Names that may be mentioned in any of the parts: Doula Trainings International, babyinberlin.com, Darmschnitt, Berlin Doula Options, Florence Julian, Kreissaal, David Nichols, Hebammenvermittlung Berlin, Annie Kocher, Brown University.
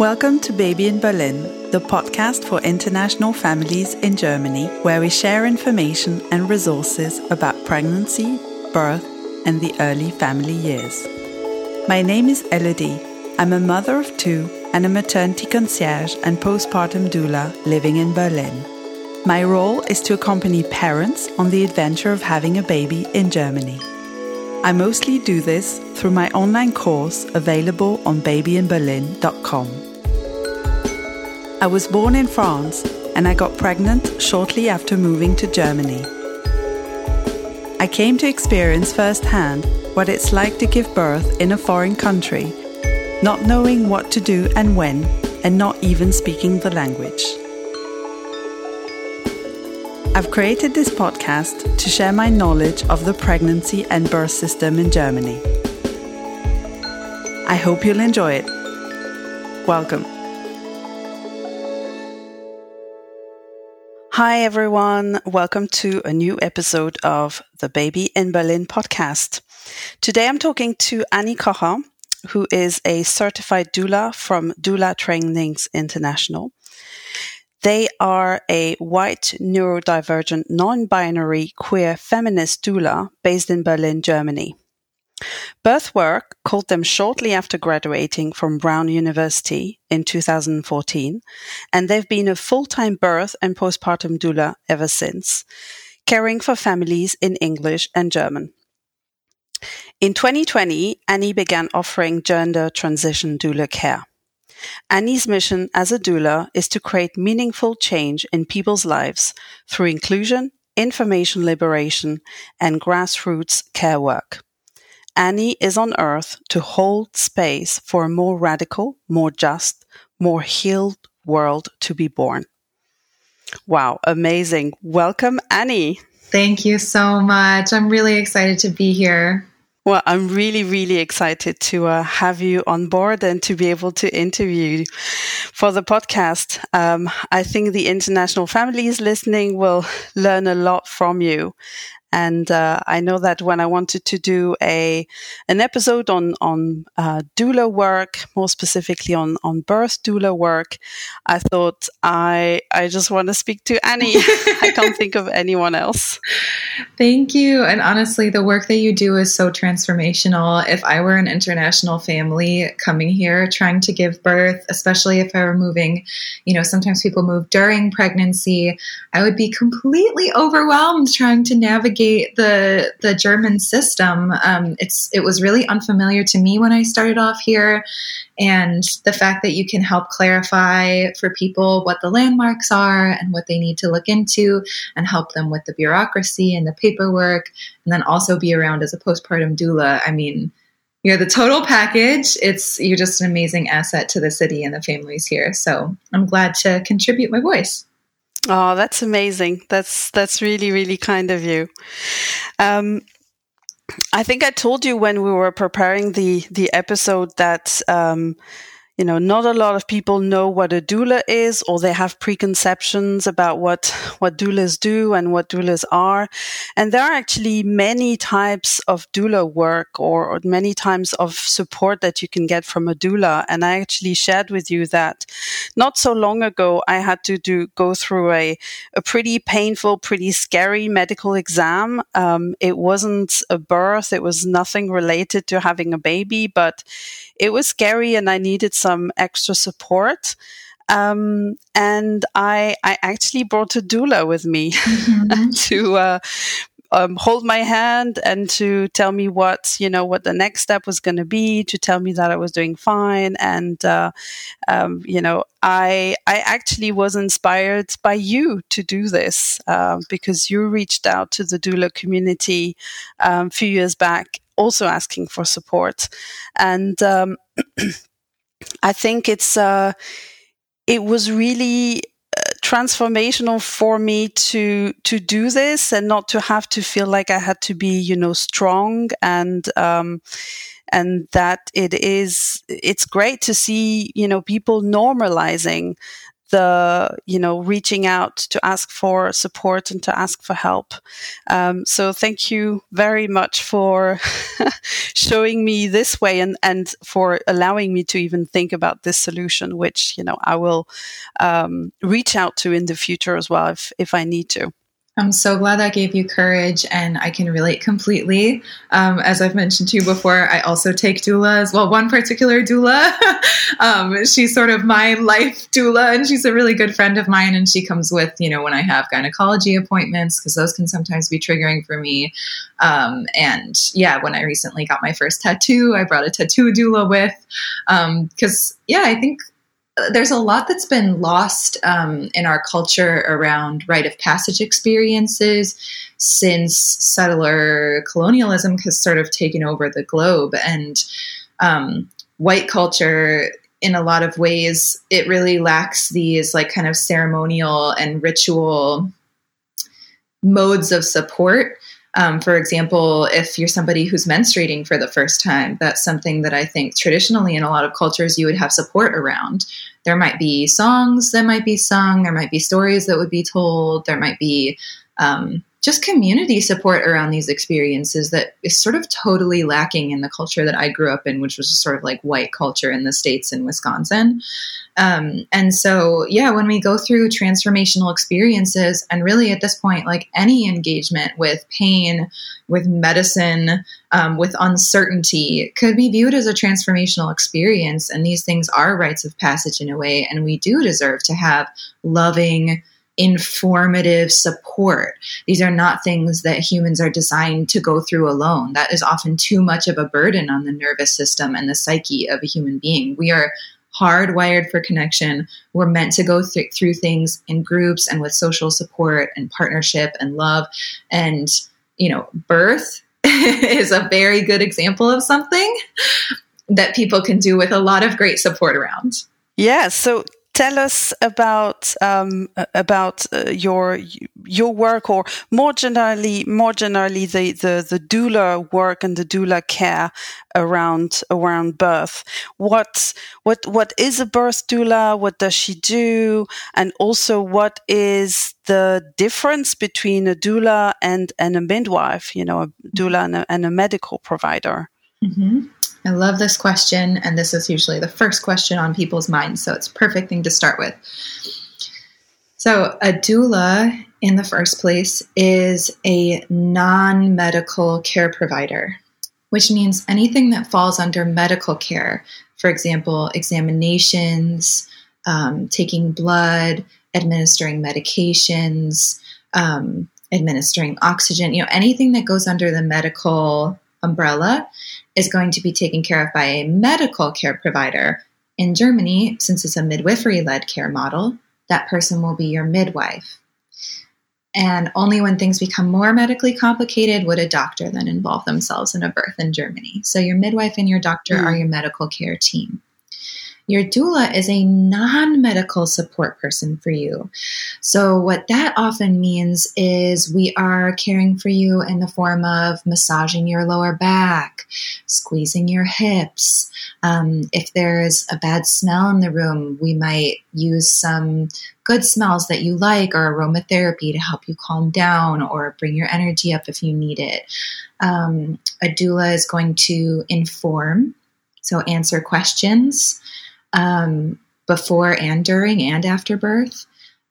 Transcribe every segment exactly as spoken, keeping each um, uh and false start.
Welcome to Baby in Berlin, the podcast for international families in Germany, where we share information and resources about pregnancy, birth, and the early family years. My name is Elodie. I'm a mother of two and a maternity concierge and postpartum doula living in Berlin. My role is to accompany parents on the adventure of having a baby in Germany. I mostly do this through my online course available on baby in berlin dot com. I was born in France and I got pregnant shortly after moving to Germany. I came to experience firsthand what it's like to give birth in a foreign country, not knowing what to do and when, and not even speaking the language. I've created this podcast to share my knowledge of the pregnancy and birth system in Germany. I hope you'll enjoy it. Welcome. Hi everyone, welcome to a new episode of the Baby in Berlin podcast. Today I'm talking to Annie Kocher, who is a certified doula from Doula Trainings International. They are a white, neurodivergent, non-binary, queer, feminist doula based in Berlin, Germany. Birthwork called them shortly after graduating from Brown University in two thousand fourteen, and they've been a full-time birth and postpartum doula ever since, caring for families in English and German. In twenty twenty, Annie began offering gender transition doula care. Annie's mission as a doula is to create meaningful change in people's lives through inclusion, information liberation, and grassroots care work. Annie is on earth to hold space for a more radical, more just, more healed world to be born. Wow, amazing. Welcome, Annie. Thank you so much. I'm really excited to be here. Well, I'm really, really excited to uh, have you on board and to be able to interview you for the podcast. Um, I think the international families listening will learn a lot from you. And uh, I know that when I wanted to do a an episode on on uh, doula work, more specifically on on birth doula work, I thought I I just want to speak to Annie. I can't think of anyone else. Thank you. And honestly, the work that you do is so transformational. If I were an international family coming here trying to give birth, especially if I were moving, you know, sometimes people move during pregnancy, I would be completely overwhelmed trying to navigate the the German system. Um, it's it was really unfamiliar to me when I started off here, and the fact that you can help clarify for people what the landmarks are and what they need to look into, and help them with the bureaucracy and the paperwork, and then also be around as a postpartum doula. I mean, you're the total package. It's you're just an amazing asset to the city and the families here. So I'm glad to contribute my voice. Oh, that's amazing. That's that's really, really kind of you. Um, I think I told you when we were preparing the, the episode that, um, you know, not a lot of people know what a doula is, or they have preconceptions about what, what doulas do and what doulas are. And there are actually many types of doula work or, or many types of support that you can get from a doula. And I actually shared with you that not so long ago, I had to do go through a, a pretty painful, pretty scary medical exam. Um, it wasn't a birth. It was nothing related to having a baby, but it was scary and I needed some extra support. Um, and I, I actually brought a doula with me mm-hmm. to uh, um, hold my hand and to tell me what, you know, what the next step was going to be, to tell me that I was doing fine. And, uh, um, you know, I, I actually was inspired by you to do this uh, because you reached out to the doula community um, a few years back, also asking for support. And um, I think it's uh, it was really uh, transformational for me to to do this and not to have to feel like I had to be, you know, strong and um, and that it is it's great to see, you know, people normalizing the, you know, reaching out to ask for support and to ask for help. Um, so thank you very much for showing me this way and, and for allowing me to even think about this solution, which, you know, I will um, reach out to in the future as well if, if I need to. I'm so glad I gave you courage, and I can relate completely. Um, as I've mentioned to you before, I also take doulas. Well, one particular doula, um, she's sort of my life doula, and she's a really good friend of mine. And she comes with, you know, when I have gynecology appointments, because those can sometimes be triggering for me. Um, and yeah, when I recently got my first tattoo, I brought a tattoo doula with, because um, yeah, I think there's a lot that's been lost um, in our culture around rite of passage experiences since settler colonialism has sort of taken over the globe. And um, white culture, in a lot of ways, it really lacks these like kind of ceremonial and ritual modes of support. Um, for example, if you're somebody who's menstruating for the first time, that's something that I think traditionally in a lot of cultures you would have support around. There might be songs that might be sung. There might be stories that would be told. There might be um, just community support around these experiences that is sort of totally lacking in the culture that I grew up in, which was sort of like white culture in the States in Wisconsin. Um, and so, yeah, when we go through transformational experiences, and really at this point, like any engagement with pain, with medicine, um, with uncertainty could be viewed as a transformational experience. And these things are rites of passage in a way. And we do deserve to have loving, informative support. These are not things that humans are designed to go through alone. That is often too much of a burden on the nervous system and the psyche of a human being. We are hardwired for connection. We're meant to go th- through things in groups and with social support and partnership and love. And, you know, birth is a very good example of something that people can do with a lot of great support around. Yeah. So tell us about um, about uh, your your work, or more generally, more generally the, the, the doula work and the doula care around around birth. What what what is a birth doula? What does she do? And also, what is the difference between a doula and, and a midwife? You know, a doula and a, and a medical provider. Mm-hmm. I love this question, and this is usually the first question on people's minds, so it's a perfect thing to start with. So a doula, in the first place, is a non-medical care provider, which means anything that falls under medical care, for example, examinations, um, taking blood, administering medications, um, administering oxygen, you know, anything that goes under the medical umbrella is going to be taken care of by a medical care provider. In Germany, since it's a midwifery-led care model, that person will be your midwife. And only when things become more medically complicated would a doctor then involve themselves in a birth in Germany. So your midwife and your doctor mm. are your medical care team. Your doula is a non-medical support person for you. So what that often means is we are caring for you in the form of massaging your lower back, squeezing your hips. Um, if there's a bad smell in the room, we might use some good smells that you like or aromatherapy to help you calm down or bring your energy up if you need it. Um, a doula is going to inform, so answer questions, Um, before and during and after birth.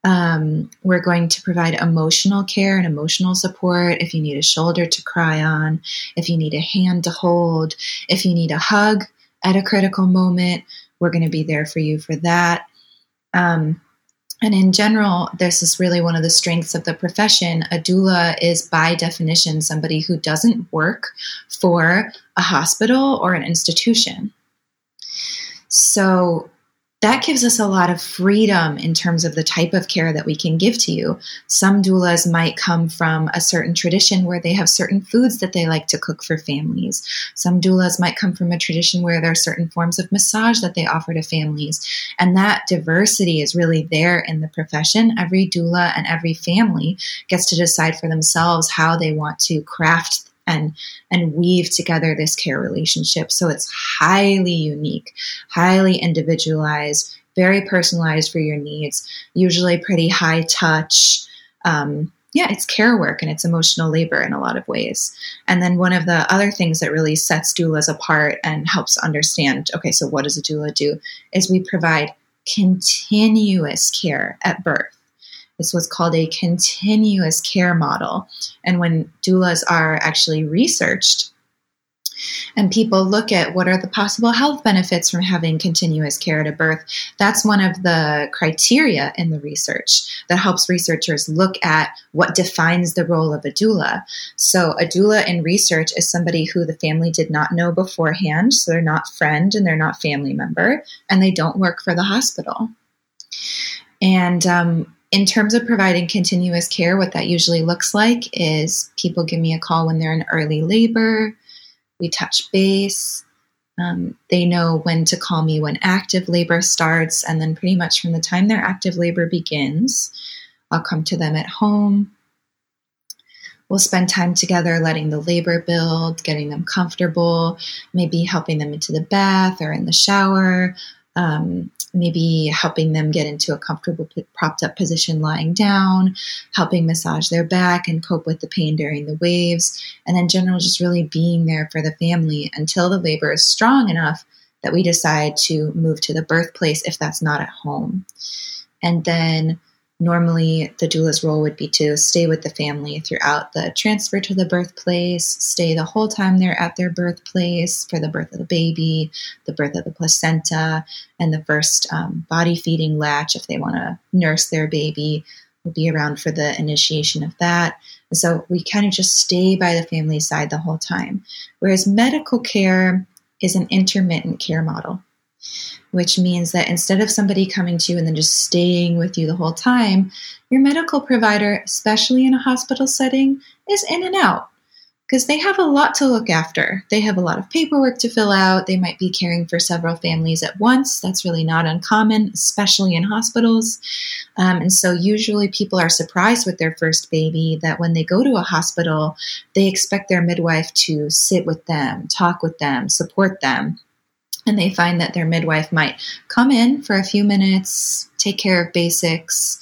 Um, we're going to provide emotional care and emotional support. If you need a shoulder to cry on, if you need a hand to hold, if you need a hug at a critical moment, we're going to be there for you for that. Um, and in general, this is really one of the strengths of the profession. A doula is by definition somebody who doesn't work for a hospital or an institution. So that gives us a lot of freedom in terms of the type of care that we can give to you. Some doulas might come from a certain tradition where they have certain foods that they like to cook for families. Some doulas might come from a tradition where there are certain forms of massage that they offer to families. And that diversity is really there in the profession. Every doula and every family gets to decide for themselves how they want to craft And, and weave together this care relationship. So it's highly unique, highly individualized, very personalized for your needs, usually pretty high touch. Um, yeah, it's care work and it's emotional labor in a lot of ways. And then one of the other things that really sets doulas apart and helps understand, okay, so what does a doula do, is we provide continuous care at birth. It's what's called a continuous care model. And when doulas are actually researched and people look at what are the possible health benefits from having continuous care to birth, that's one of the criteria in the research that helps researchers look at what defines the role of a doula. So a doula in research is somebody who the family did not know beforehand, so they're not friend and they're not family member, and they don't work for the hospital. And, um, in terms of providing continuous care, what that usually looks like is people give me a call when they're in early labor. We touch base. Um, they know when to call me when active labor starts. And then pretty much from the time their active labor begins, I'll come to them at home. We'll spend time together letting the labor build, getting them comfortable, maybe helping them into the bath or in the shower, um, maybe helping them get into a comfortable propped up position lying down, helping massage their back and cope with the pain during the waves, and in general just really being there for the family until the labor is strong enough that we decide to move to the birthplace if that's not at home. And then normally the doula's role would be to stay with the family throughout the transfer to the birthplace, stay the whole time they're at their birthplace for the birth of the baby, the birth of the placenta, and the first um, body feeding latch if they want to nurse their baby will be around for the initiation of that. And so we kind of just stay by the family side the whole time. Whereas medical care is an intermittent care model, which means that instead of somebody coming to you and then just staying with you the whole time, your medical provider, especially in a hospital setting, is in and out because they have a lot to look after. They have a lot of paperwork to fill out. They might be caring for several families at once. That's really not uncommon, especially in hospitals. Um, and so usually people are surprised with their first baby that when they go to a hospital, they expect their midwife to sit with them, talk with them, support them. And they find that their midwife might come in for a few minutes, take care of basics,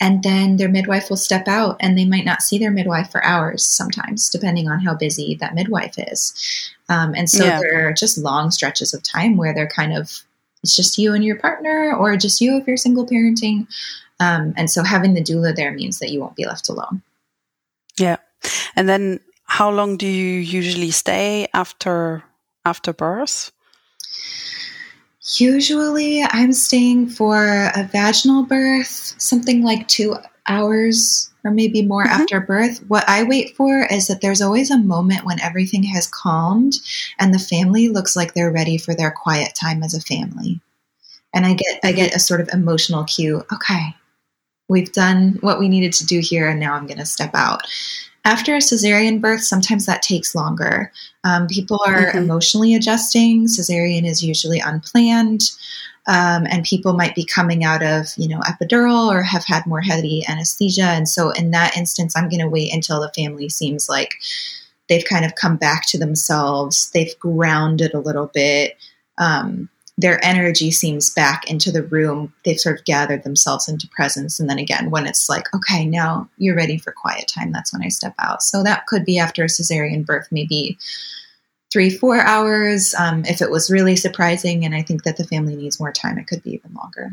and then their midwife will step out and they might not see their midwife for hours sometimes, depending on how busy that midwife is. Um, and so yeah. There are just long stretches of time where they're kind of, it's just you and your partner or just you if you're single parenting. Um, and so having the doula there means that you won't be left alone. Yeah. And then how long do you usually stay after after birth? Usually I'm staying for a vaginal birth, something like two hours or maybe more mm-hmm. after birth. What I wait for is that there's always a moment when everything has calmed and the family looks like they're ready for their quiet time as a family. And I get, I get a sort of emotional cue. Okay, we've done what we needed to do here and now I'm going to step out. After a cesarean birth, sometimes that takes longer. Um, people are mm-hmm. emotionally adjusting. Cesarean is usually unplanned. Um, and people might be coming out of, you know, epidural or have had more heavy anesthesia. And so in that instance, I'm going to wait until the family seems like they've kind of come back to themselves. They've grounded a little bit. Um, their energy seems back into the room. They've sort of gathered themselves into presence. And then again, when it's like, okay, now you're ready for quiet time, that's when I step out. So that could be after a cesarean birth, maybe three, four hours. Um, if it was really surprising and I think that the family needs more time, it could be even longer.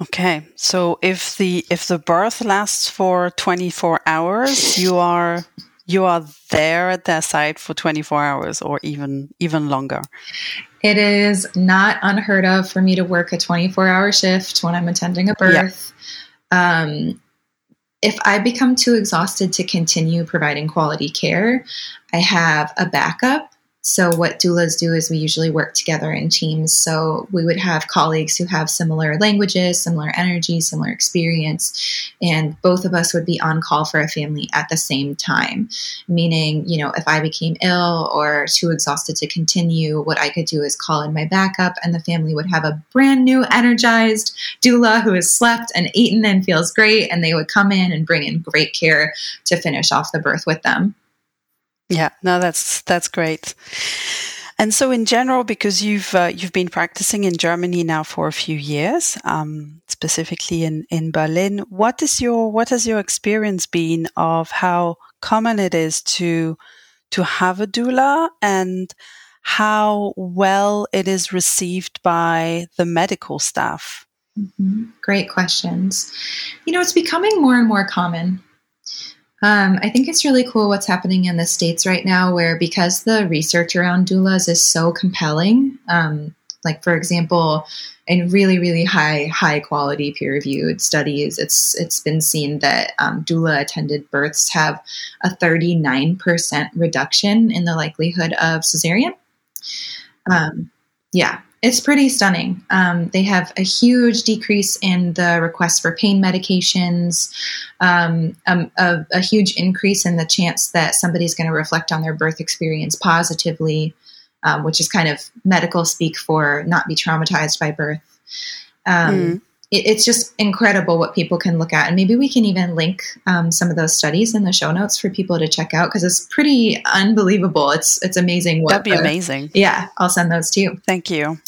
Okay. So if the, if the birth lasts for twenty-four hours, you are... You are there at their side for twenty-four hours or even even longer. It is not unheard of for me to work a twenty-four hour shift when I'm attending a birth. Yeah. Um, if I become too exhausted to continue providing quality care, I have a backup. So what doulas do is we usually work together in teams. So we would have colleagues who have similar languages, similar energy, similar experience, and both of us would be on call for a family at the same time. Meaning, you know, if I became ill or too exhausted to continue, what I could do is call in my backup and the family would have a brand new energized doula who has slept and eaten and feels great. And they would come in and bring in great care to finish off the birth with them. Yeah, no, that's that's great. And so in general, because you've uh, you've been practicing in Germany now for a few years, um, specifically in, in Berlin, what is your what has your experience been of how common it is to to have a doula, and how well it is received by the medical staff? Mm-hmm. Great questions. You know, it's becoming more and more common. Um, I think it's really cool what's happening in the States right now, where because the research around doulas is so compelling, um, like, for example, in really, really high, high quality peer-reviewed studies, it's it's been seen that um, doula-attended births have a thirty-nine percent reduction in the likelihood of cesarean. Um, yeah, it's pretty stunning. Um, they have a huge decrease in the request for pain medications, um, um, a, a huge increase in the chance that somebody's going to reflect on their birth experience positively, um, which is kind of medical speak for not be traumatized by birth. Um, mm. it, it's just incredible what people can look at. And maybe we can even link um, some of those studies in the show notes for people to check out, because it's pretty unbelievable. It's it's amazing. What That'd be the, amazing. Yeah, I'll send those to you. Thank you.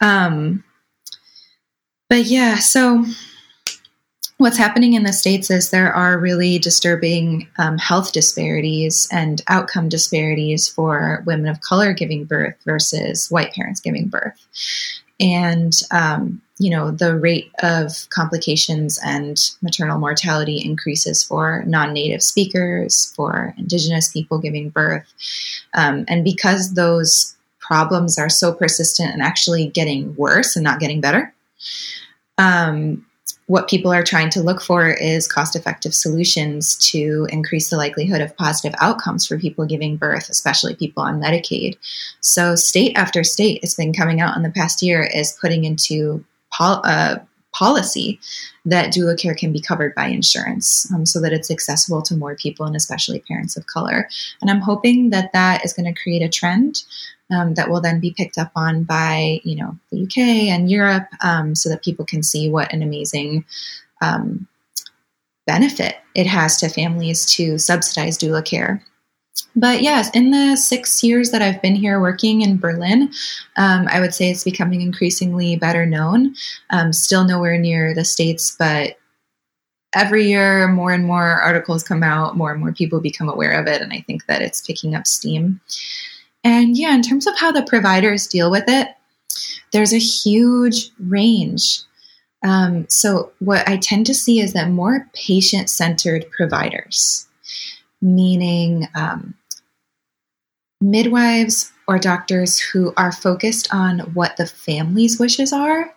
Um, but yeah, so what's happening in the States is there are really disturbing um, health disparities and outcome disparities for women of color giving birth versus white parents giving birth. And, um, you know, the rate of complications and maternal mortality increases for non-native speakers, for indigenous people giving birth. Um, and because those problems are so persistent and actually getting worse and not getting better, Um, what people are trying to look for is cost-effective solutions to increase the likelihood of positive outcomes for people giving birth, especially people on Medicaid. So state after state, it's been coming out in the past year, is putting into pol- uh, policy that doula care can be covered by insurance, um, so that it's accessible to more people, and especially parents of color. And I'm hoping that that is going to create a trend Um, that will then be picked up on by, you know, the U K and Europe, um, so that people can see what an amazing um, benefit it has to families to subsidize doula care. But yes, in the six years that I've been here working in Berlin, um, I would say it's becoming increasingly better known. Um, still nowhere near the States, but every year more and more articles come out, more and more people become aware of it, and I think that it's picking up steam. And yeah, in terms of how the providers deal with it, there's a huge range. Um, so what I tend to see is that more patient-centered providers, meaning um, midwives or doctors who are focused on what the family's wishes are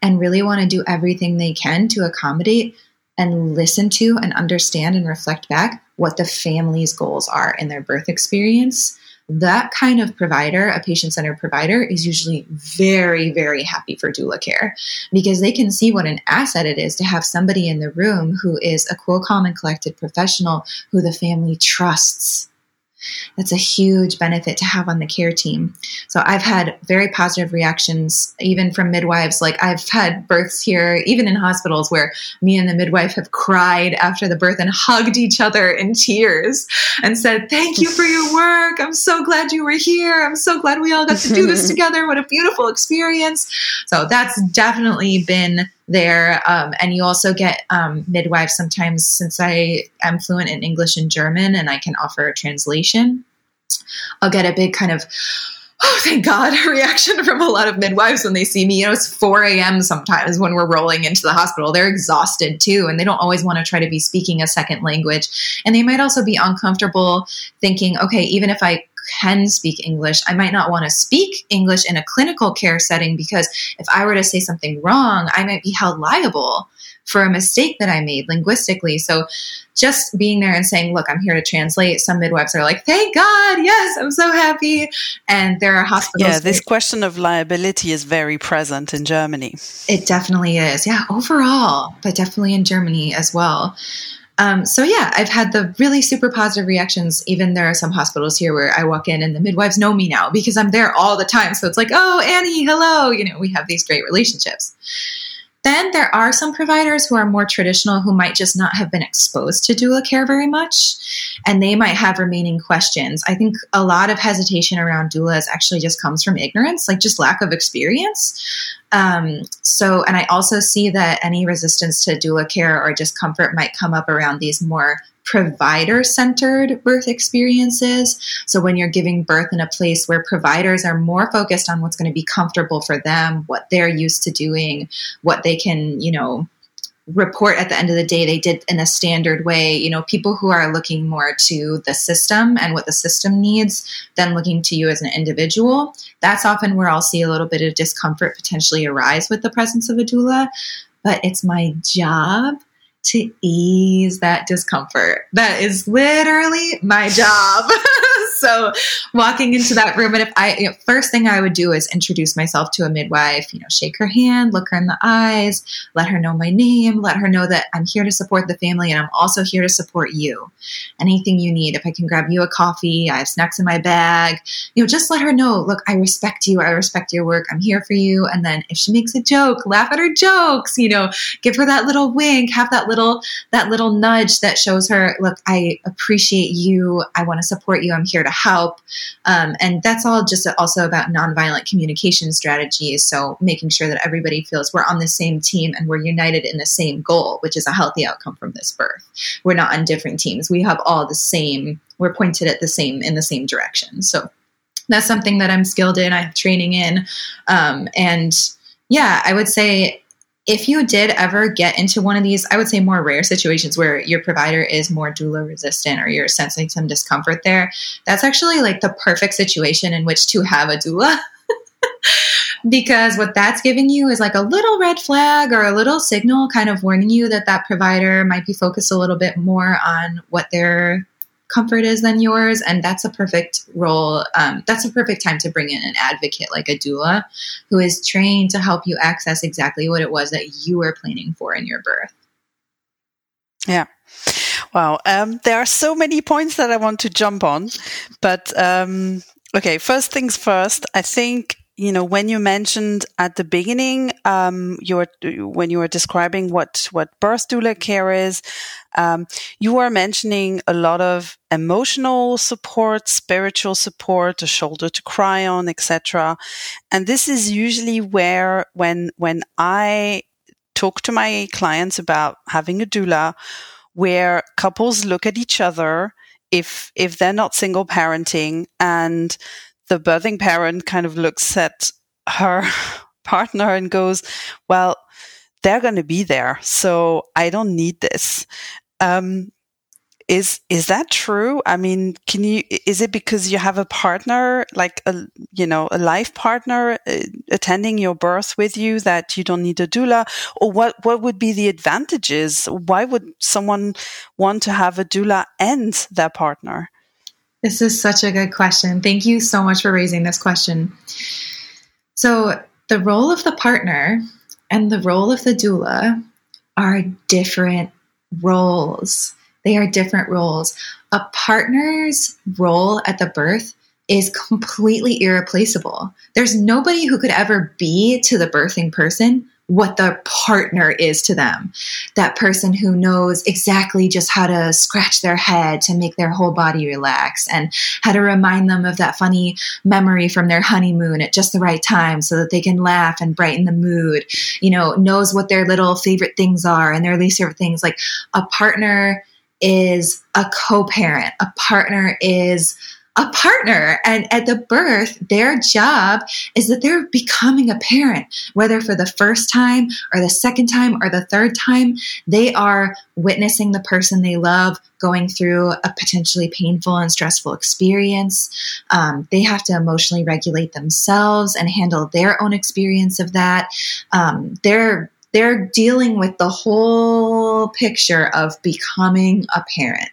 and really want to do everything they can to accommodate and listen to and understand and reflect back what the family's goals are in their birth experience. That kind of provider, a patient-centered provider, is usually very, very happy for doula care, because they can see what an asset it is to have somebody in the room who is a cool, calm, and collected professional who the family trusts. That's a huge benefit to have on the care team. So I've had very positive reactions, even from midwives. Like, I've had births here, even in hospitals, where me and the midwife have cried after the birth and hugged each other in tears and said, "Thank you for your work. I'm so glad you were here. I'm so glad we all got to do this together. What a beautiful experience." So that's definitely been there. Um, and you also get um, midwives sometimes, since I am fluent in English and German and I can offer a translation, I'll get a big kind of, "Oh, thank God," reaction from a lot of midwives when they see me. You know, it's four a.m. sometimes when we're rolling into the hospital. They're exhausted too, and they don't always want to try to be speaking a second language. And they might also be uncomfortable thinking, okay, even if I can speak English, I might not want to speak English in a clinical care setting, because if I were to say something wrong, I might be held liable for a mistake that I made linguistically. So just being there and saying, "Look, I'm here to translate." Some midwives are like, "Thank God. Yes, I'm so happy." And there are hospitals. Yeah, this where- question of liability is very present in Germany. It definitely is. Yeah, overall, but definitely in Germany as well. Um, so yeah, I've had the really super positive reactions. Even there are some hospitals here where I walk in and the midwives know me now because I'm there all the time. So it's like, "Oh, Annie, hello." You know, we have these great relationships. Then there are some providers who are more traditional who might just not have been exposed to doula care very much, and they might have remaining questions. I think a lot of hesitation around doulas actually just comes from ignorance, like just lack of experience. Um, so, and I also see that any resistance to doula care or discomfort might come up around these more provider-centered birth experiences. So when you're giving birth in a place where providers are more focused on what's going to be comfortable for them, what they're used to doing, what they can, you know, report at the end of the day they did in a standard way, you know, people who are looking more to the system and what the system needs than looking to you as an individual, that's often where I'll see a little bit of discomfort potentially arise with the presence of a doula. But it's my job to ease that discomfort. That is literally my job. So walking into that room, and if I, you know, first thing I would do is introduce myself to a midwife, you know, shake her hand, look her in the eyes, let her know my name, let her know that I'm here to support the family and I'm also here to support you. Anything you need, if I can grab you a coffee, I have snacks in my bag, you know, just let her know, look, I respect you. I respect your work. I'm here for you. And then if she makes a joke, laugh at her jokes, you know, give her that little wink, have that little, that little nudge that shows her, look, I appreciate you. I want to support you. I'm here to help. Um, and that's all just also about nonviolent communication strategies. So making sure that everybody feels we're on the same team and we're united in the same goal, which is a healthy outcome from this birth. We're not on different teams. We have all the same, we're pointed at the same, in the same direction. So that's something that I'm skilled in. I have training in. Um, and yeah, I would say, if you did ever get into one of these, I would say more rare situations where your provider is more doula resistant or you're sensing some discomfort there, that's actually like the perfect situation in which to have a doula. Because what that's giving you is like a little red flag or a little signal kind of warning you that that provider might be focused a little bit more on what their comfort is than yours. And that's a perfect role. Um, that's a perfect time to bring in an advocate like a doula who is trained to help you access exactly what it was that you were planning for in your birth. Yeah. Wow. Um, there are so many points that I want to jump on, but um, okay. First things first, I think, you know, when you mentioned at the beginning, um, you were, when you were describing what, what birth doula care is, um, you were mentioning a lot of emotional support, spiritual support, a shoulder to cry on, et cetera. And this is usually where, when, when I talk to my clients about having a doula, where couples look at each other, if, if they're not single parenting, and the birthing parent kind of looks at her partner and goes, well, they're going to be there, so I don't need this. Um, is is that true? I mean, can you? Is it because you have a partner, like a you know a life partner uh, attending your birth with you, that you don't need a doula? Or what? What would be the advantages? Why would someone want to have a doula and their partner? This is such a good question. Thank you so much for raising this question. So the role of the partner and the role of the doula are different roles. They are different roles. A partner's role at the birth is completely irreplaceable. There's nobody who could ever be to the birthing person what the partner is to them. That person who knows exactly just how to scratch their head to make their whole body relax and how to remind them of that funny memory from their honeymoon at just the right time so that they can laugh and brighten the mood, you know, knows what their little favorite things are and their least favorite things. Like a partner is a co-parent. A partner is a partner. And at the birth, their job is that they're becoming a parent, whether for the first time or the second time or the third time. They are witnessing the person they love going through a potentially painful and stressful experience. Um, they have to emotionally regulate themselves and handle their own experience of that. Um, they're They're dealing with the whole picture of becoming a parent.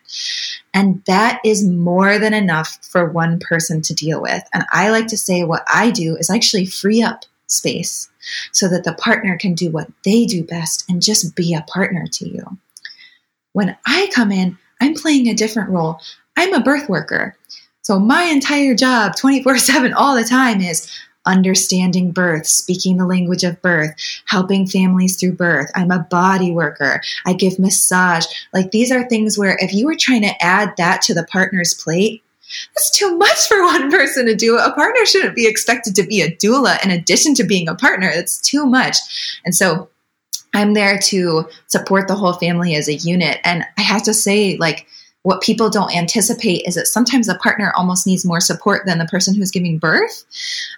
And that is more than enough for one person to deal with. And I like to say what I do is actually free up space so that the partner can do what they do best and just be a partner to you. When I come in, I'm playing a different role. I'm a birth worker. So my entire job, twenty-four seven, all the time, is understanding birth, speaking the language of birth, helping families through birth. I'm a body worker. I give massage. Like, these are things where if you were trying to add that to the partner's plate, that's too much for one person to do. A partner shouldn't be expected to be a doula in addition to being a partner. That's too much. And so I'm there to support the whole family as a unit. And I have to say, like, what people don't anticipate is that sometimes the partner almost needs more support than the person who's giving birth.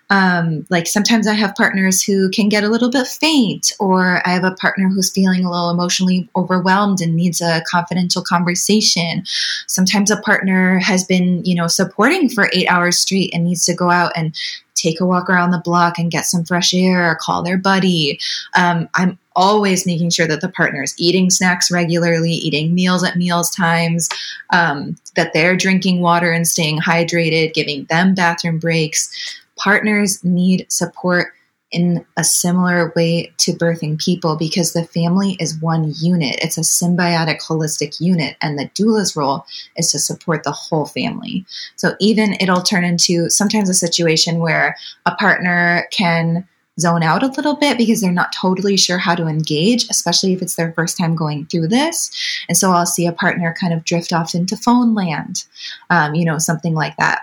Um, like sometimes I have partners who can get a little bit faint, or I have a partner who's feeling a little emotionally overwhelmed and needs a confidential conversation. Sometimes a partner has been, you know, supporting for eight hours straight and needs to go out and take a walk around the block and get some fresh air or call their buddy. Um, I'm always making sure that the partner is eating snacks regularly, eating meals at meals times, um, that they're drinking water and staying hydrated, giving them bathroom breaks. Partners need support in a similar way to birthing people, because the family is one unit. It's a symbiotic, holistic unit, and the doula's role is to support the whole family. So even it'll turn into sometimes a situation where a partner can zone out a little bit because they're not totally sure how to engage, especially if it's their first time going through this. And so I'll see a partner kind of drift off into phone land, um, you know, something like that.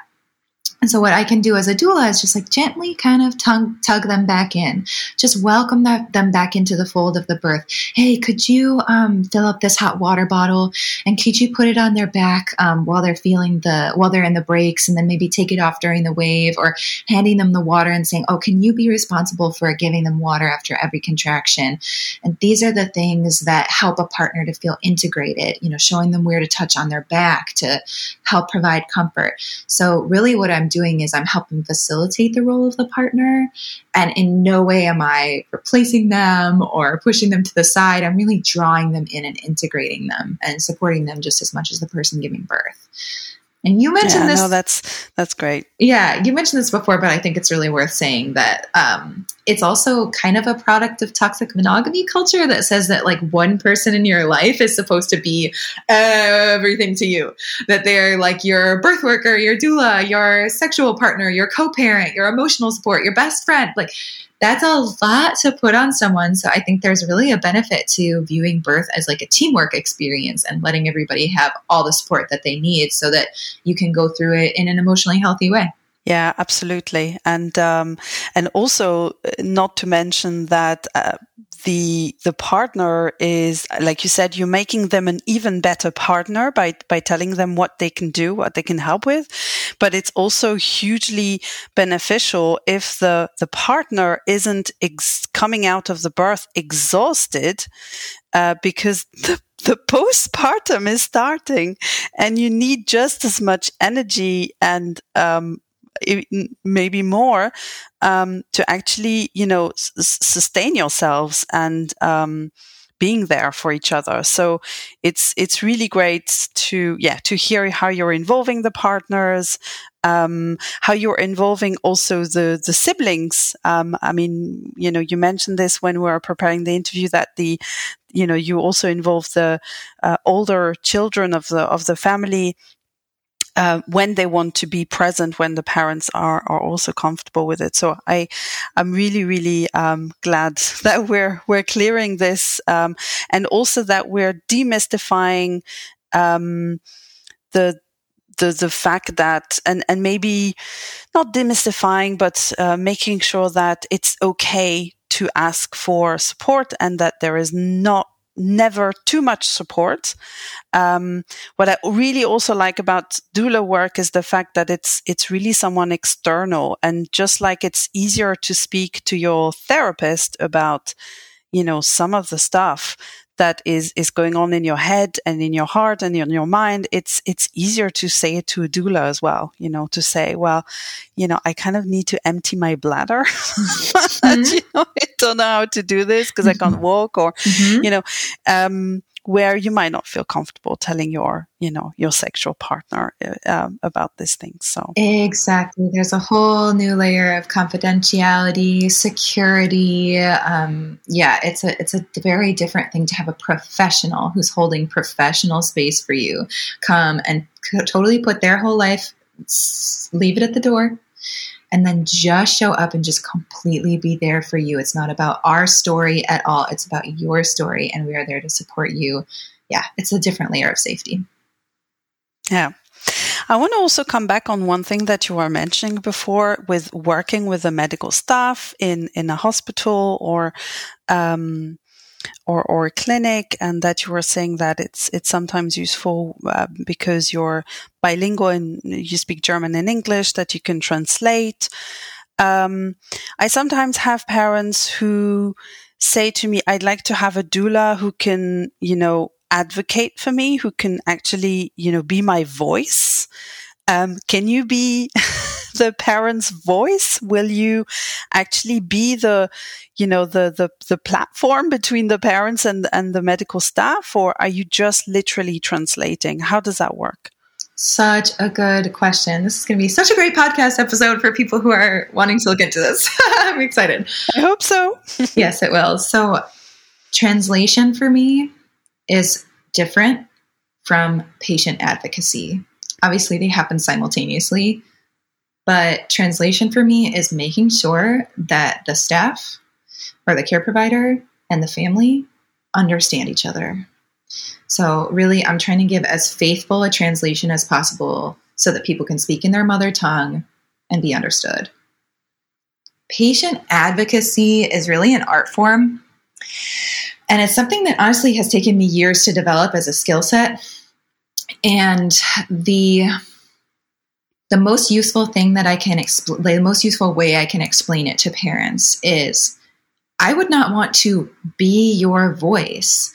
And so what I can do as a doula is just like gently kind of tongue, tug them back in, just welcome that, them back into the fold of the birth. Hey, could you um, fill up this hot water bottle, and could you put it on their back um, while they're feeling the, while they're in the breaks, and then maybe take it off during the wave, or handing them the water and saying, oh, can you be responsible for giving them water after every contraction? And these are the things that help a partner to feel integrated, you know, showing them where to touch on their back to help provide comfort. So really what I'm doing is I'm helping facilitate the role of the partner, and in no way am I replacing them or pushing them to the side. I'm really drawing them in and integrating them and supporting them just as much as the person giving birth. And you mentioned yeah, this. No, that's that's great. Yeah, you mentioned this before, but I think it's really worth saying that um, it's also kind of a product of toxic monogamy culture that says that like one person in your life is supposed to be everything to you. That they're like your birth worker, your doula, your sexual partner, your co-parent, your emotional support, your best friend. Like, that's a lot to put on someone. So I think there's really a benefit to viewing birth as like a teamwork experience and letting everybody have all the support that they need so that you can go through it in an emotionally healthy way. Yeah, absolutely. And um, and also not to mention that uh, the the partner is, like you said, you're making them an even better partner by by telling them what they can do, what they can help with. But it's also hugely beneficial if the, the partner isn't ex- coming out of the birth exhausted uh, because the The postpartum is starting, and you need just as much energy and um, maybe more um, to actually, you know, s- sustain yourselves and um, being there for each other. So it's it's really great to yeah to hear how you're involving the partners, um, how you're involving also the the siblings. Um, I mean, you know, you mentioned this when we were preparing the interview that the you know, you also involve the uh, older children of the of the family uh, when they want to be present, when the parents are are also comfortable with it. So I, I'm really, really um, glad that we're we're clearing this, um, and also that we're demystifying um, the. The, the fact that, and, and maybe not demystifying, but uh, making sure that it's okay to ask for support and that there is not, never too much support. Um, what I really also like about doula work is the fact that it's, it's really someone external. And just like it's easier to speak to your therapist about, you know, some of the stuff that is, is going on in your head and in your heart and in your mind, it's, it's easier to say it to a doula as well, you know, to say, well, you know, I kind of need to empty my bladder. Mm-hmm. You know, I don't know how to do this because mm-hmm. I can't walk or, mm-hmm. you know, um, where you might not feel comfortable telling your, you know, your sexual partner uh, about these things. So exactly. There's a whole new layer of confidentiality, security. Um, yeah, it's a, it's a very different thing to have a professional who's holding professional space for you come and totally put their whole life, leave it at the door and then just show up and just completely be there for you. It's not about our story at all. It's about your story, and we are there to support you. Yeah, it's a different layer of safety. Yeah. I want to also come back on one thing that you were mentioning before with working with the medical staff in, in a hospital or, um, or, or a clinic, and that you were saying that it's, it's sometimes useful uh, because you're bilingual and you speak German and English, that you can translate. Um, I sometimes have parents who say to me, I'd like to have a doula who can, you know, advocate for me, who can actually, you know, be my voice. Um, can you be the parent's voice? Will you actually be the, you know, the, the, the platform between the parents and, and the medical staff, or are you just literally translating? How does that work? Such a good question. This is going to be such a great podcast episode for people who are wanting to look into this. I'm excited. I hope so. Yes, it will. So translation for me is different from patient advocacy. Obviously, they happen simultaneously, but translation for me is making sure that the staff or the care provider and the family understand each other. So really, I'm trying to give as faithful a translation as possible so that people can speak in their mother tongue and be understood. Patient advocacy is really an art form, and it's something that honestly has taken me years to develop as a skill set. And the the most useful thing that I can explain, the most useful way I can explain it to parents is, I would not want to be your voice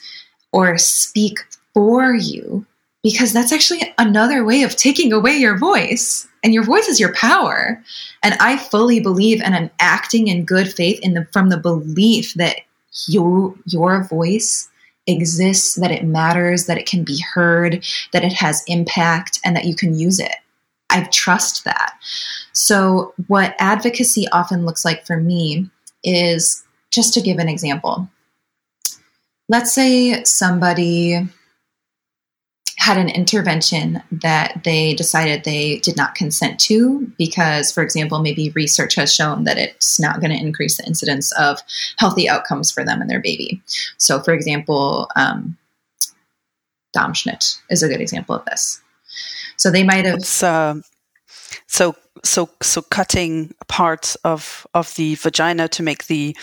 or speak for you, because that's actually another way of taking away your voice. And your voice is your power. And I fully believe, and I'm acting in good faith in the, from the belief that Your, your voice exists, that it matters, that it can be heard, that it has impact, and that you can use it. I trust that. So what advocacy often looks like for me is, just to give an example, let's say somebody had an intervention that they decided they did not consent to because, for example, maybe research has shown that it's not going to increase the incidence of healthy outcomes for them and their baby. So, for example, um, Darmschnitt is a good example of this. So they might have uh, so so so cutting parts of of the vagina to make the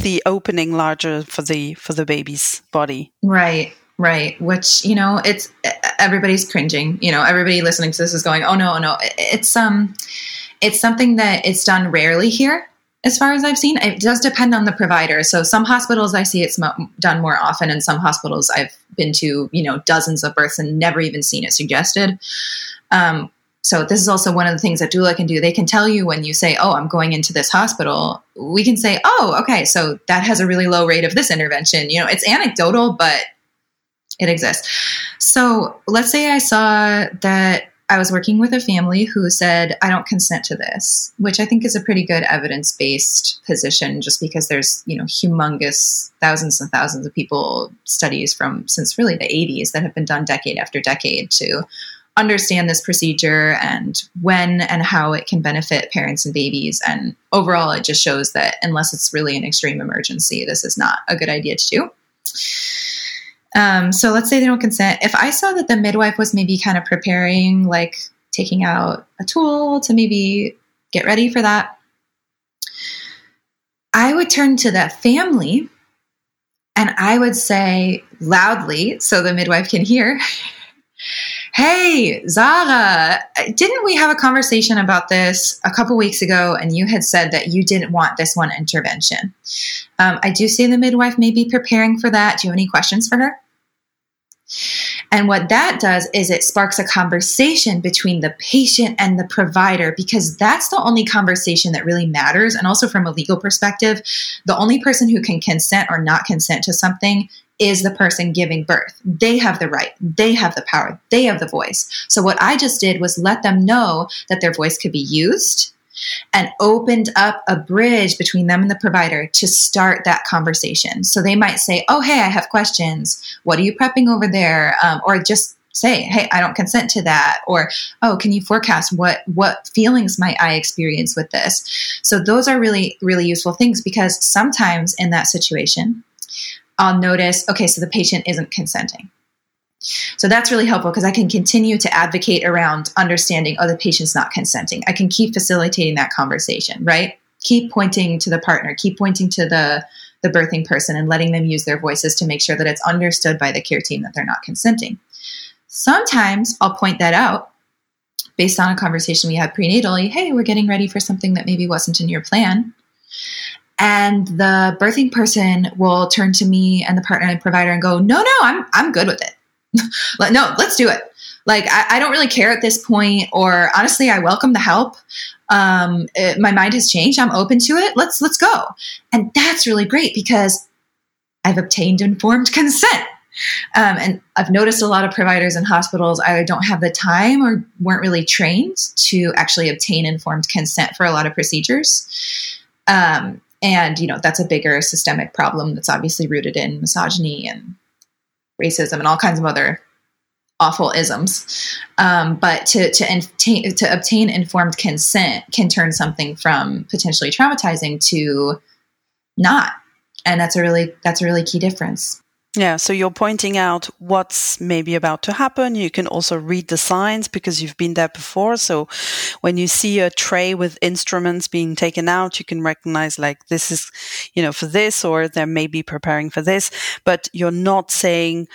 the opening larger for the for the baby's body, right? Right. Which, you know, it's, everybody's cringing, you know, everybody listening to this is going, oh no, no, it's, um, it's something that it's done rarely here. As far as I've seen, it does depend on the provider. So some hospitals I see it's mo- done more often, and some hospitals I've been to, you know, dozens of births and never even seen it suggested. Um, So this is also one of the things that doula can do. They can tell you when you say, oh, I'm going into this hospital, we can say, oh, okay, so that has a really low rate of this intervention. You know, it's anecdotal, but it exists. So let's say I saw that I was working with a family who said, I don't consent to this, which I think is a pretty good evidence-based position, just because there's, you know, humongous thousands and thousands of people, studies from since really the eighties that have been done decade after decade to understand this procedure and when and how it can benefit parents and babies. And overall, it just shows that unless it's really an extreme emergency, this is not a good idea to do. Um, so let's say they don't consent. If I saw that the midwife was maybe kind of preparing, like taking out a tool to maybe get ready for that, I would turn to that family and I would say loudly so the midwife can hear, hey, Zara, didn't we have a conversation about this a couple weeks ago? And you had said that you didn't want this one intervention. Um, I do see the midwife may be preparing for that. Do you have any questions for her? And what that does is it sparks a conversation between the patient and the provider, because that's the only conversation that really matters. And also from a legal perspective, the only person who can consent or not consent to something is the person giving birth. They have the right, they have the power, they have the voice. So what I just did was let them know that their voice could be used and opened up a bridge between them and the provider to start that conversation. So they might say, oh, hey, I have questions. What are you prepping over there? Um, or just say, hey, I don't consent to that. Or, oh, can you forecast what, what feelings might I experience with this? So those are really, really useful things, because sometimes in that situation, I'll notice, okay, so the patient isn't consenting. So that's really helpful, because I can continue to advocate around understanding, oh, the patient's not consenting. I can keep facilitating that conversation, right? Keep pointing to the partner, keep pointing to the, the birthing person, and letting them use their voices to make sure that it's understood by the care team that they're not consenting. Sometimes I'll point that out based on a conversation we had prenatally. Hey, we're getting ready for something that maybe wasn't in your plan. And the birthing person will turn to me and the partner and provider and go, no, no, I'm I'm good with it. No, let's do it. Like, I, I don't really care at this point, or honestly, I welcome the help. Um, it, my mind has changed. I'm open to it. Let's, let's go. And that's really great, because I've obtained informed consent. Um, and I've noticed a lot of providers in hospitals either don't have the time or weren't really trained to actually obtain informed consent for a lot of procedures. Um, and, you know, that's a bigger systemic problem that's obviously rooted in misogyny and racism and all kinds of other awful isms. Um, but to, to, enta- to obtain informed consent can turn something from potentially traumatizing to not. And that's a really, that's a really key difference. Yeah. So you're pointing out what's maybe about to happen. You can also read the signs, because you've been there before. So when you see a tray with instruments being taken out, you can recognize, like, this is, you know, for this, or they may be preparing for this, but you're not saying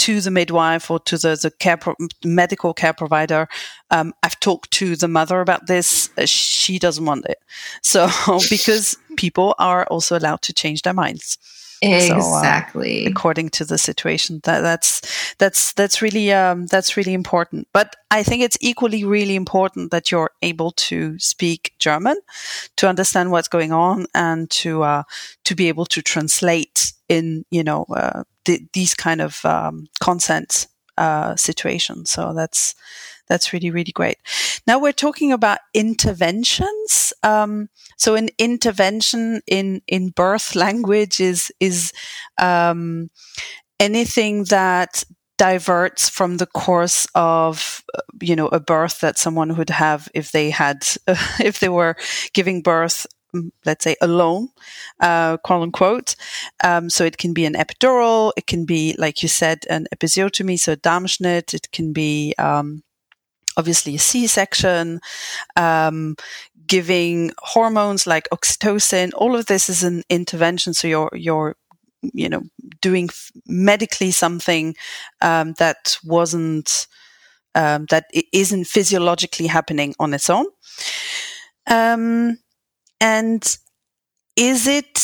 to the midwife or to the, the care pro- medical care provider, um, I've talked to the mother about this. She doesn't want it. So because people are also allowed to change their minds. Exactly. So, uh, according to the situation, that, that's that's that's really um, that's really important. But I think it's equally really important that you're able to speak German, to understand what's going on, and to uh, to be able to translate in you know uh, th- these kind of um, consent uh, situations. So that's that's really really great. Now we're talking about interventions. Um, So an intervention in, in birth language is, is, um, anything that diverts from the course of, you know, a birth that someone would have if they had, uh, if they were giving birth, let's say alone, uh, quote unquote. Um, so it can be an epidural. It can be, like you said, an episiotomy. So Darmschnitt. It can be, um, obviously a C-section, um, giving hormones like oxytocin. All of this is an intervention. So you're, you're, you know, doing f- medically something, um, that wasn't, um, that isn't physiologically happening on its own. Um, and is it,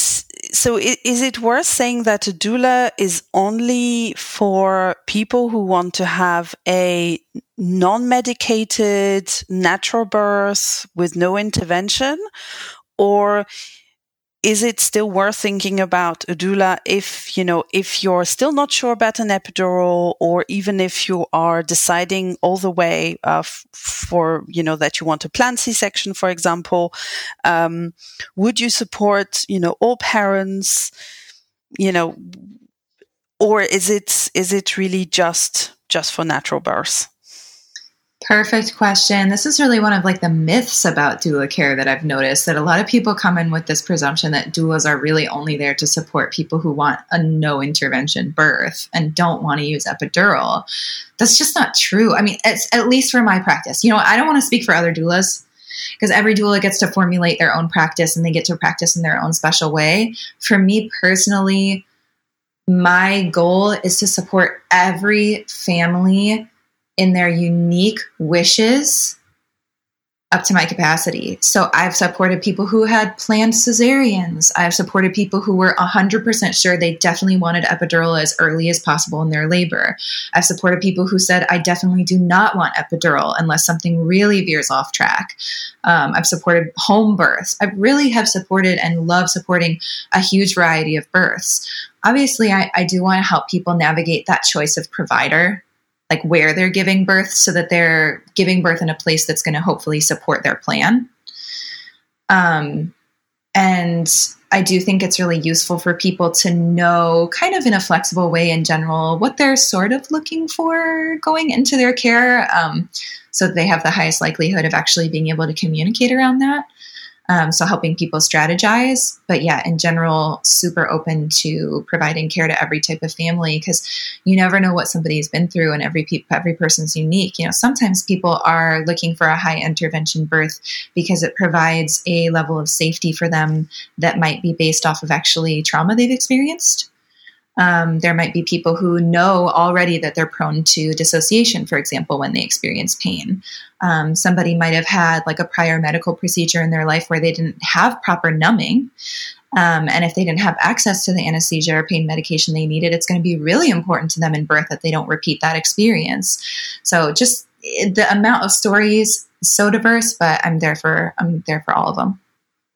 so is, is it worth saying that a doula is only for people who want to have a non-medicated natural birth with no intervention, or is it still worth thinking about a doula if, you know, if you're still not sure about an epidural, or even if you are deciding all the way uh, f- for, you know, that you want a planned C-section, for example? Um, would you support, you know, all parents, you know, or is it, is it really just, just for natural births? Perfect question. This is really one of like the myths about doula care that I've noticed, that a lot of people come in with this presumption that doulas are really only there to support people who want a no intervention birth and don't want to use epidural. That's just not true. I mean, it's, at least for my practice, you know, I don't want to speak for other doulas, because every doula gets to formulate their own practice and they get to practice in their own special way. For me personally, my goal is to support every family in their unique wishes up to my capacity. So I've supported people who had planned cesareans. I've supported people who were one hundred percent sure they definitely wanted epidural as early as possible in their labor. I've supported people who said, I definitely do not want epidural unless something really veers off track. Um, I've supported home births. I really have supported and love supporting a huge variety of births. Obviously, I, I do want to help people navigate that choice of provider, like where they're giving birth, so that they're giving birth in a place that's going to hopefully support their plan. Um, And I do think it's really useful for people to know, kind of in a flexible way in general, what they're sort of looking for going into their care, um, so that they have the highest likelihood of actually being able to communicate around that. Um, so helping people strategize, but yeah, in general, super open to providing care to every type of family, because you never know what somebody's been through, and every pe- every person's unique. You know, sometimes people are looking for a high intervention birth because it provides a level of safety for them that might be based off of actually trauma they've experienced. Um, there might be people who know already that they're prone to dissociation, for example, when they experience pain. Um, somebody might have had like a prior medical procedure in their life where they didn't have proper numbing. Um, and if they didn't have access to the anesthesia or pain medication they needed, it's going to be really important to them in birth that they don't repeat that experience. So just the amount of stories is so diverse, but I'm there for, I'm there for all of them.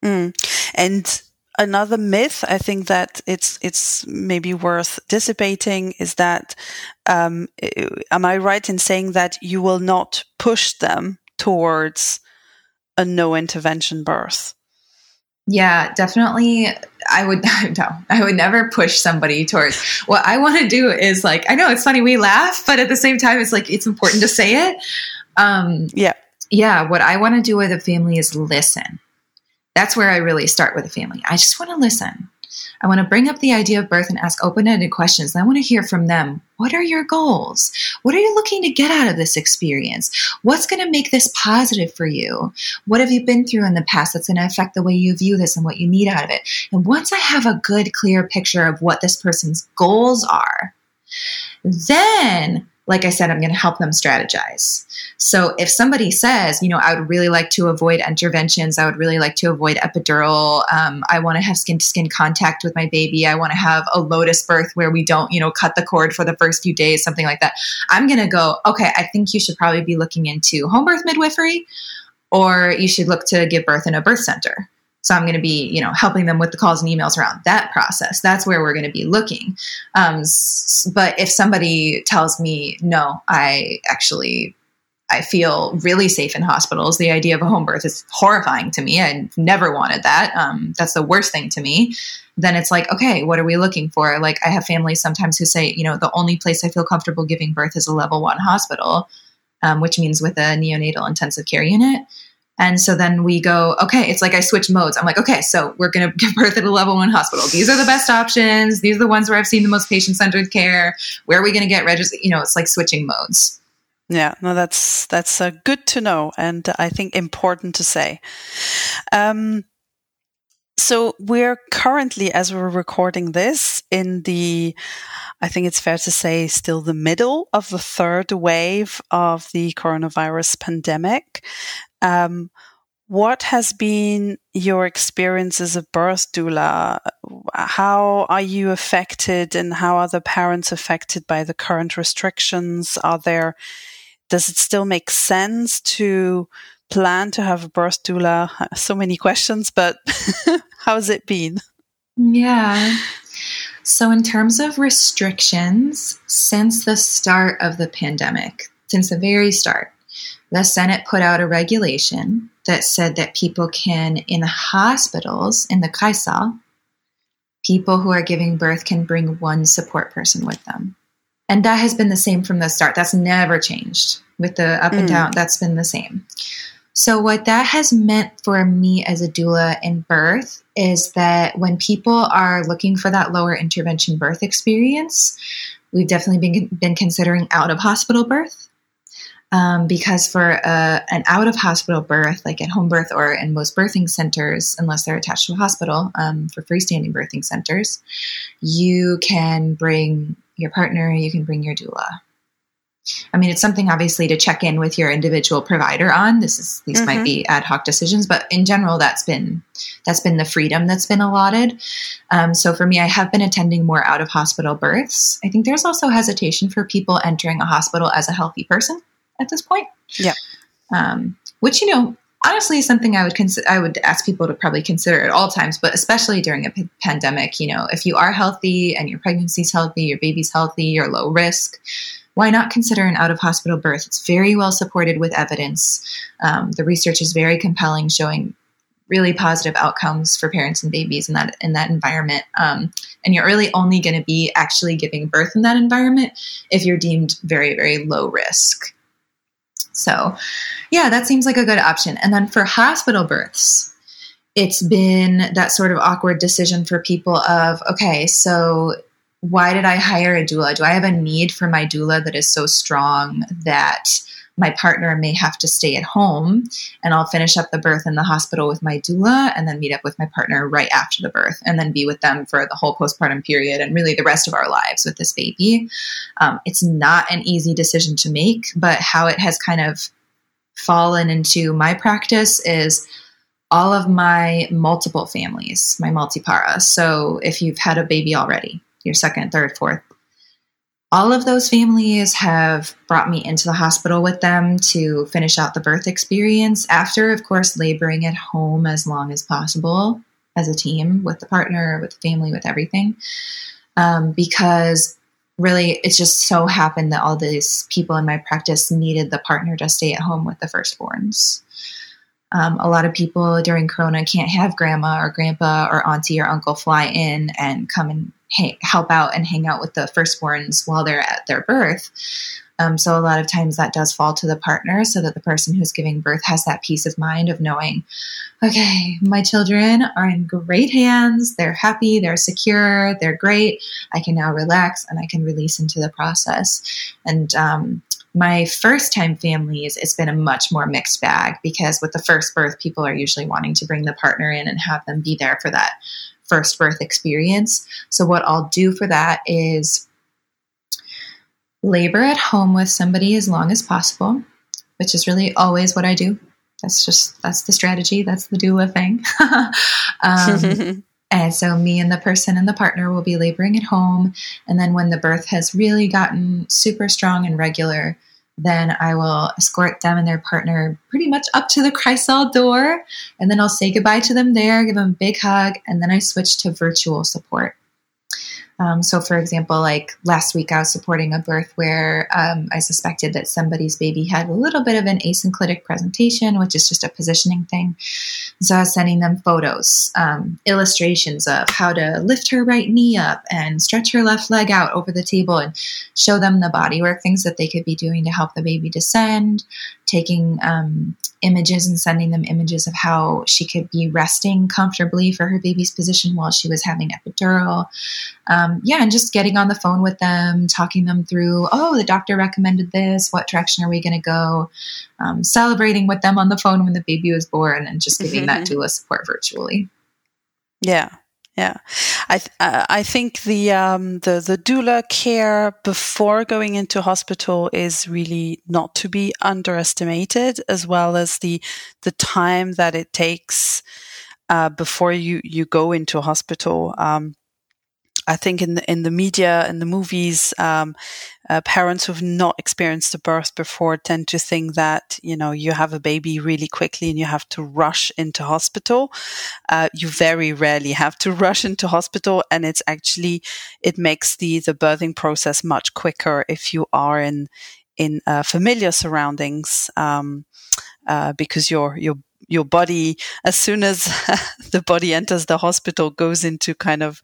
Mm. And another myth, I think that it's it's maybe worth dissipating, is that, um, am I right in saying that you will not push them towards a no intervention birth? Yeah, definitely. I would no, I would never push somebody towards. What I want to do is, like, I know it's funny, we laugh, but at the same time, it's like it's important to say it. Um, yeah, yeah. What I want to do with a family is listen. That's where I really start with a family. I just want to listen. I want to bring up the idea of birth and ask open-ended questions. And I want to hear from them. What are your goals? What are you looking to get out of this experience? What's going to make this positive for you? What have you been through in the past that's going to affect the way you view this and what you need out of it? And once I have a good, clear picture of what this person's goals are, then, like I said, I'm going to help them strategize. So if somebody says, you know, I would really like to avoid interventions, I would really like to avoid epidural, um, I want to have skin-to-skin contact with my baby, I want to have a lotus birth where we don't, you know, cut the cord for the first few days, something like that, I'm going to go, okay, I think you should probably be looking into home birth midwifery, or you should look to give birth in a birth center. So I'm going to be, you know, helping them with the calls and emails around that process. That's where we're going to be looking. Um, but if somebody tells me, no, I actually, I feel really safe in hospitals. The idea of a home birth is horrifying to me. I never wanted that. Um, that's the worst thing to me. Then it's like, okay, what are we looking for? Like, I have families sometimes who say, you know, the only place I feel comfortable giving birth is a level one hospital, um, which means with a neonatal intensive care unit. And so then we go, okay, it's like I switch modes. I'm like, okay, so we're going to give birth at a level one hospital. These are the best options. These are the ones where I've seen the most patient-centered care. Where are we going to get registered? You know, it's like switching modes. Yeah, no, that's that's uh, good to know, and I think important to say. Um, so we're currently, as we're recording this, in the, I think it's fair to say, still the middle of the third wave of the coronavirus pandemic. Um, what has been your experience as a birth doula? How are you affected, and how are the parents affected by the current restrictions? Are there... Does it still make sense to plan to have a birth doula? So many questions, but how's it been? Yeah. So in terms of restrictions, since the start of the pandemic, since the very start, the Senate put out a regulation that said that people can, in the hospitals, in the Kreissaal, people who are giving birth can bring one support person with them. And that has been the same from the start. That's never changed with the up and mm. down. That's been the same. So what that has meant for me as a doula in birth is that when people are looking for that lower intervention birth experience, we've definitely been, been considering out of hospital birth. Um, because for a, an out-of-hospital birth, like at home birth or in most birthing centers, unless they're attached to a hospital, um, for freestanding birthing centers, you can bring your partner, you can bring your doula. I mean, it's something obviously to check in with your individual provider on. This is these mm-hmm. might be ad hoc decisions, but in general, that's been that's been the freedom that's been allotted. Um, so for me, I have been attending more out-of-hospital births. I think there's also hesitation for people entering a hospital as a healthy person at this point. Yeah. Um, which, you know, honestly is something I would consider, I would ask people to probably consider at all times, but especially during a p- pandemic, you know, if you are healthy and your pregnancy's healthy, your baby's healthy, you're low risk, why not consider an out of hospital birth? It's very well supported with evidence. Um, the research is very compelling, showing really positive outcomes for parents and babies in that, in that environment. Um, and you're really only going to be actually giving birth in that environment if you're deemed very, very low risk. So yeah, that seems like a good option. And then for hospital births, it's been that sort of awkward decision for people of, okay, so why did I hire a doula? Do I have a need for my doula that is so strong that my partner may have to stay at home and I'll finish up the birth in the hospital with my doula and then meet up with my partner right after the birth and then be with them for the whole postpartum period and really the rest of our lives with this baby. Um, it's not an easy decision to make, but how it has kind of fallen into my practice is all of my multiple families, my multipara. So if you've had a baby already, your second, third, fourth, all of those families have brought me into the hospital with them to finish out the birth experience after, of course, laboring at home as long as possible as a team with the partner, with the family, with everything. Um, because really, it's just so happened that all these people in my practice needed the partner to stay at home with the firstborns. Um, a lot of people during Corona can't have grandma or grandpa or auntie or uncle fly in and come and Hey, help out and hang out with the firstborns while they're at their birth. Um, so a lot of times that does fall to the partner so that the person who's giving birth has that peace of mind of knowing, okay, my children are in great hands. They're happy. They're secure. They're great. I can now relax and I can release into the process. And, um, my first time families, it's been a much more mixed bag because with the first birth, people are usually wanting to bring the partner in and have them be there for that first birth experience. So what I'll do for that is labor at home with somebody as long as possible, which is really always what I do. That's just, that's the strategy. That's the doula thing. um, and so me and the person and the partner will be laboring at home. And then when the birth has really gotten super strong and regular, then I will escort them and their partner pretty much up to the Kreissaal door. And then I'll say goodbye to them there, give them a big hug. And then I switch to virtual support. Um, so for example, like last week I was supporting a birth where um, I suspected that somebody's baby had a little bit of an asynclitic presentation, which is just a positioning thing. And so I was sending them photos, um, illustrations of how to lift her right knee up and stretch her left leg out over the table and show them the body work, things that they could be doing to help the baby descend, taking um, images and sending them images of how she could be resting comfortably for her baby's position while she was having epidural. Um, yeah. And just getting on the phone with them, talking them through, oh, the doctor recommended this. What direction are we going to go? Um, celebrating with them on the phone when the baby was born and just giving mm-hmm. that doula support virtually. Yeah. Yeah. I, th- I think the, um, the, the doula care before going into hospital is really not to be underestimated, as well as the, the time that it takes, uh, before you, you go into hospital. Um, I think in the, in the media and the movies, um, uh, parents who've not experienced a birth before tend to think that, you know, you have a baby really quickly and you have to rush into hospital. Uh, you very rarely have to rush into hospital, and it's actually, it makes the, the birthing process much quicker if you are in, in, uh, familiar surroundings, um, uh, because you're, you're your body, as soon as the body enters the hospital, goes into kind of,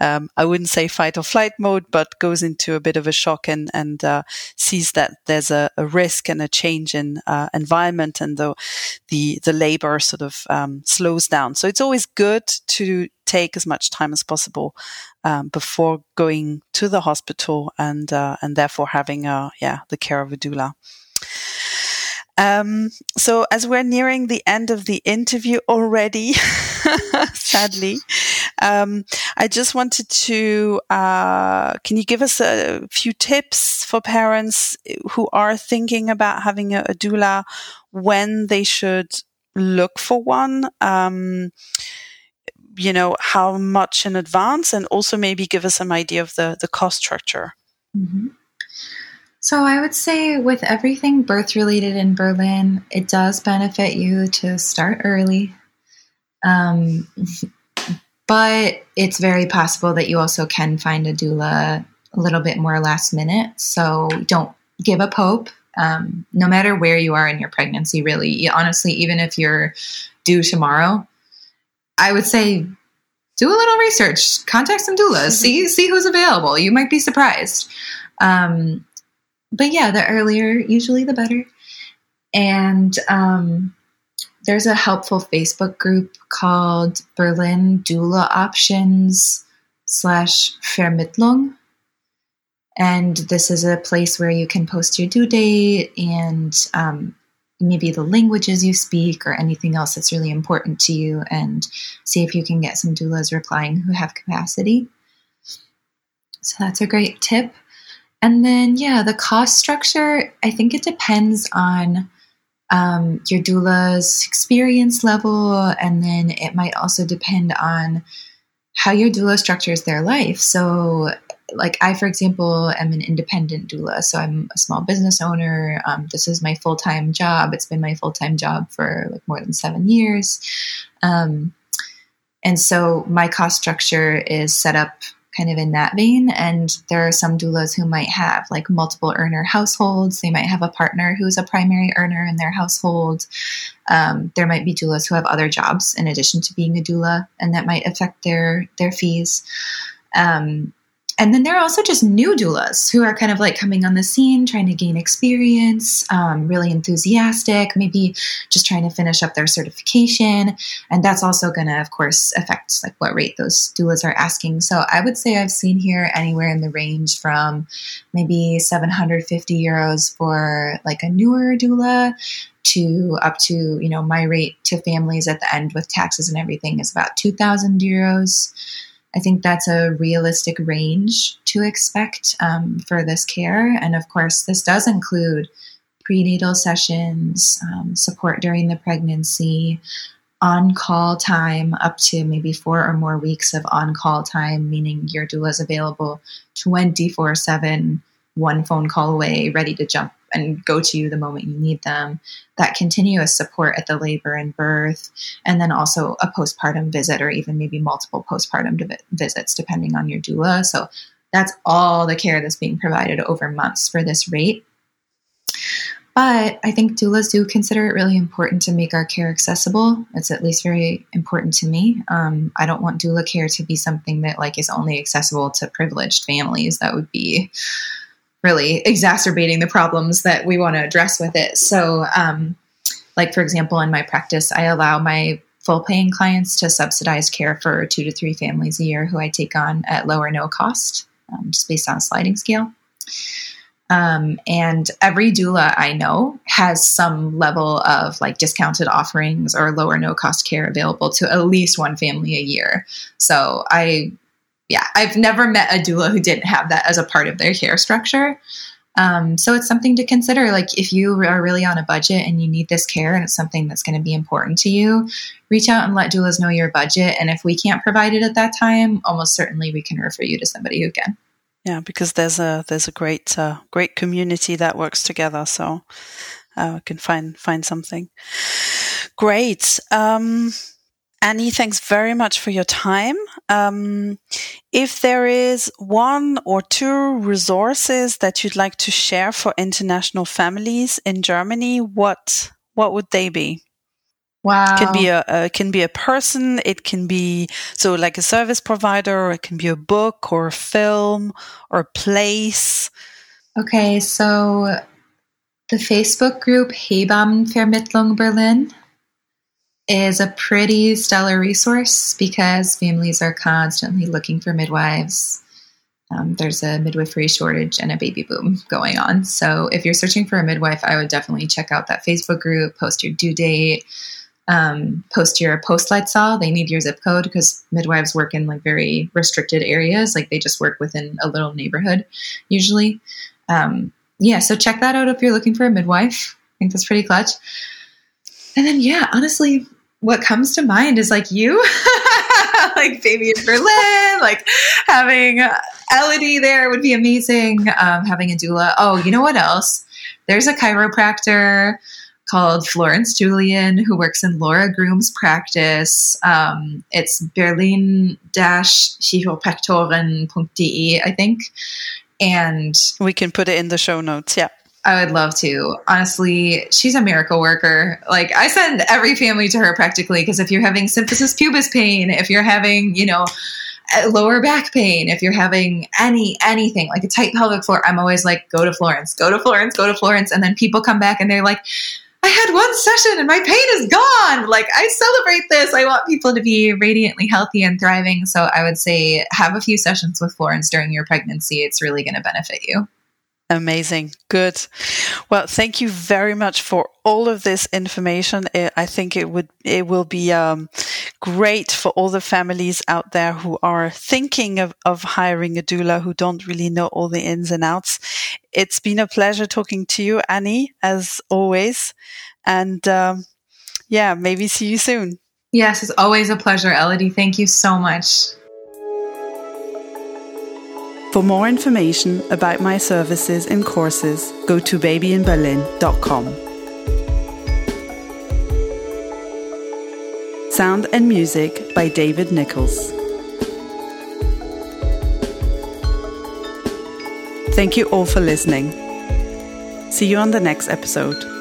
um, I wouldn't say fight or flight mode, but goes into a bit of a shock and, and uh, sees that there's a, a risk and a change in uh, environment, and the, the, the labor sort of um, slows down. So it's always good to take as much time as possible um, before going to the hospital and, uh, and therefore having, uh, yeah, the care of a doula. Um, so as we're nearing the end of the interview already, sadly, um, I just wanted to, uh, can you give us a few tips for parents who are thinking about having a, a doula, when they should look for one? Um, you know, how much in advance, and also maybe give us some idea of the, the cost structure. Mm-hmm. So I would say with everything birth related in Berlin, it does benefit you to start early. Um, but it's very possible that you also can find a doula a little bit more last minute. So don't give up hope. Um, no matter where you are in your pregnancy, really, honestly, even if you're due tomorrow, I would say do a little research, contact some doulas, see see who's available. You might be surprised. Um, but yeah, the earlier, usually the better. And um, there's a helpful Facebook group called Berlin Doula Options slash Vermittlung. And this is a place where you can post your due date and um, maybe the languages you speak or anything else that's really important to you, and see if you can get some doulas replying who have capacity. So that's a great tip. And then, yeah, the cost structure, I think it depends on um, your doula's experience level, and then it might also depend on how your doula structures their life. So like I, for example, am an independent doula. So I'm a small business owner. Um, this is my full-time job. It's been my full-time job for like more than seven years. Um, and so my cost structure is set up kind of in that vein. And there are some doulas who might have like multiple earner households. They might have a partner who's a primary earner in their household. Um, there might be doulas who have other jobs in addition to being a doula, and that might affect their, their fees. Um, And then there are also just new doulas who are kind of like coming on the scene, trying to gain experience, um, really enthusiastic, maybe just trying to finish up their certification. And that's also going to, of course, affect like what rate those doulas are asking. So I would say I've seen here anywhere in the range from maybe seven hundred fifty euros for like a newer doula to up to, you know, my rate to families at the end with taxes and everything is about two thousand euros. I think that's a realistic range to expect um, for this care. And of course, this does include prenatal sessions, um, support during the pregnancy, on-call time, up to maybe four or more weeks of on-call time, meaning your doula is available twenty-four seven, one phone call away, ready to jump and go to you the moment you need them, that continuous support at the labor and birth, and then also a postpartum visit or even maybe multiple postpartum div- visits depending on your doula. So that's all the care that's being provided over months for this rate. But I think doulas do consider it really important to make our care accessible. It's at least very important to me. Um, I don't want doula care to be something that like is only accessible to privileged families. That would be really exacerbating the problems that we want to address with it. So, um, like, for example, in my practice, I allow my full-paying clients to subsidize care for two to three families a year who I take on at low or no cost, um, just based on a sliding scale. Um, and every doula I know has some level of like discounted offerings or low or no cost care available to at least one family a year. So I Yeah, I've never met a doula who didn't have that as a part of their care structure. Um, so it's something to consider. Like if you are really on a budget and you need this care and it's something that's going to be important to you, reach out and let doulas know your budget. And if we can't provide it at that time, almost certainly we can refer you to somebody who can. Yeah, because there's a there's a great uh, great community that works together, so uh, can find find something. Great. Um, Annie, thanks very much for your time. Um, if there is one or two resources that you'd like to share for international families in Germany, what what would they be? Wow, it can be a, a can be a person. It can be so like a service provider, or it can be a book or a film or a place. Okay, so the Facebook group Hebammenvermittlung Berlin is a pretty stellar resource because families are constantly looking for midwives. Um, there's a midwifery shortage and a baby boom going on. So if you're searching for a midwife, I would definitely check out that Facebook group, post your due date, um, post your Postleitzahl. They need your zip code because midwives work in like very restricted areas. Like they just work within a little neighborhood usually. Um, yeah, so check that out if you're looking for a midwife. I think that's pretty clutch. And then, yeah, honestly, what comes to mind is like you, like Baby in Berlin, like having Elodie there would be amazing. Um, having a doula. Oh, you know what else? There's a chiropractor called Florence Julian who works in Laura Groom's practice. Um, it's berlin dash chiropraktoren dot d e, I think. And we can put it in the show notes. Yeah. I would love to. Honestly, she's a miracle worker. Like, I send every family to her practically, because if you're having symphysis pubis pain, if you're having, you know, lower back pain, if you're having any, anything like a tight pelvic floor, I'm always like, go to Florence, go to Florence, go to Florence. And then people come back and they're like, I had one session and my pain is gone. Like, I celebrate this. I want people to be radiantly healthy and thriving. So I would say have a few sessions with Florence during your pregnancy. It's really going to benefit you. Amazing. Good. Well, thank you very much for all of this information. I think it would, it will be um, great for all the families out there who are thinking of, of hiring a doula, who don't really know all the ins and outs. It's been a pleasure talking to you, Annie, as always. And um, yeah, maybe see you soon. Yes, it's always a pleasure, Elodie. Thank you so much. For more information about my services and courses, go to baby in berlin dot com. Sound and music by David Nichols. Thank you all for listening. See you on the next episode.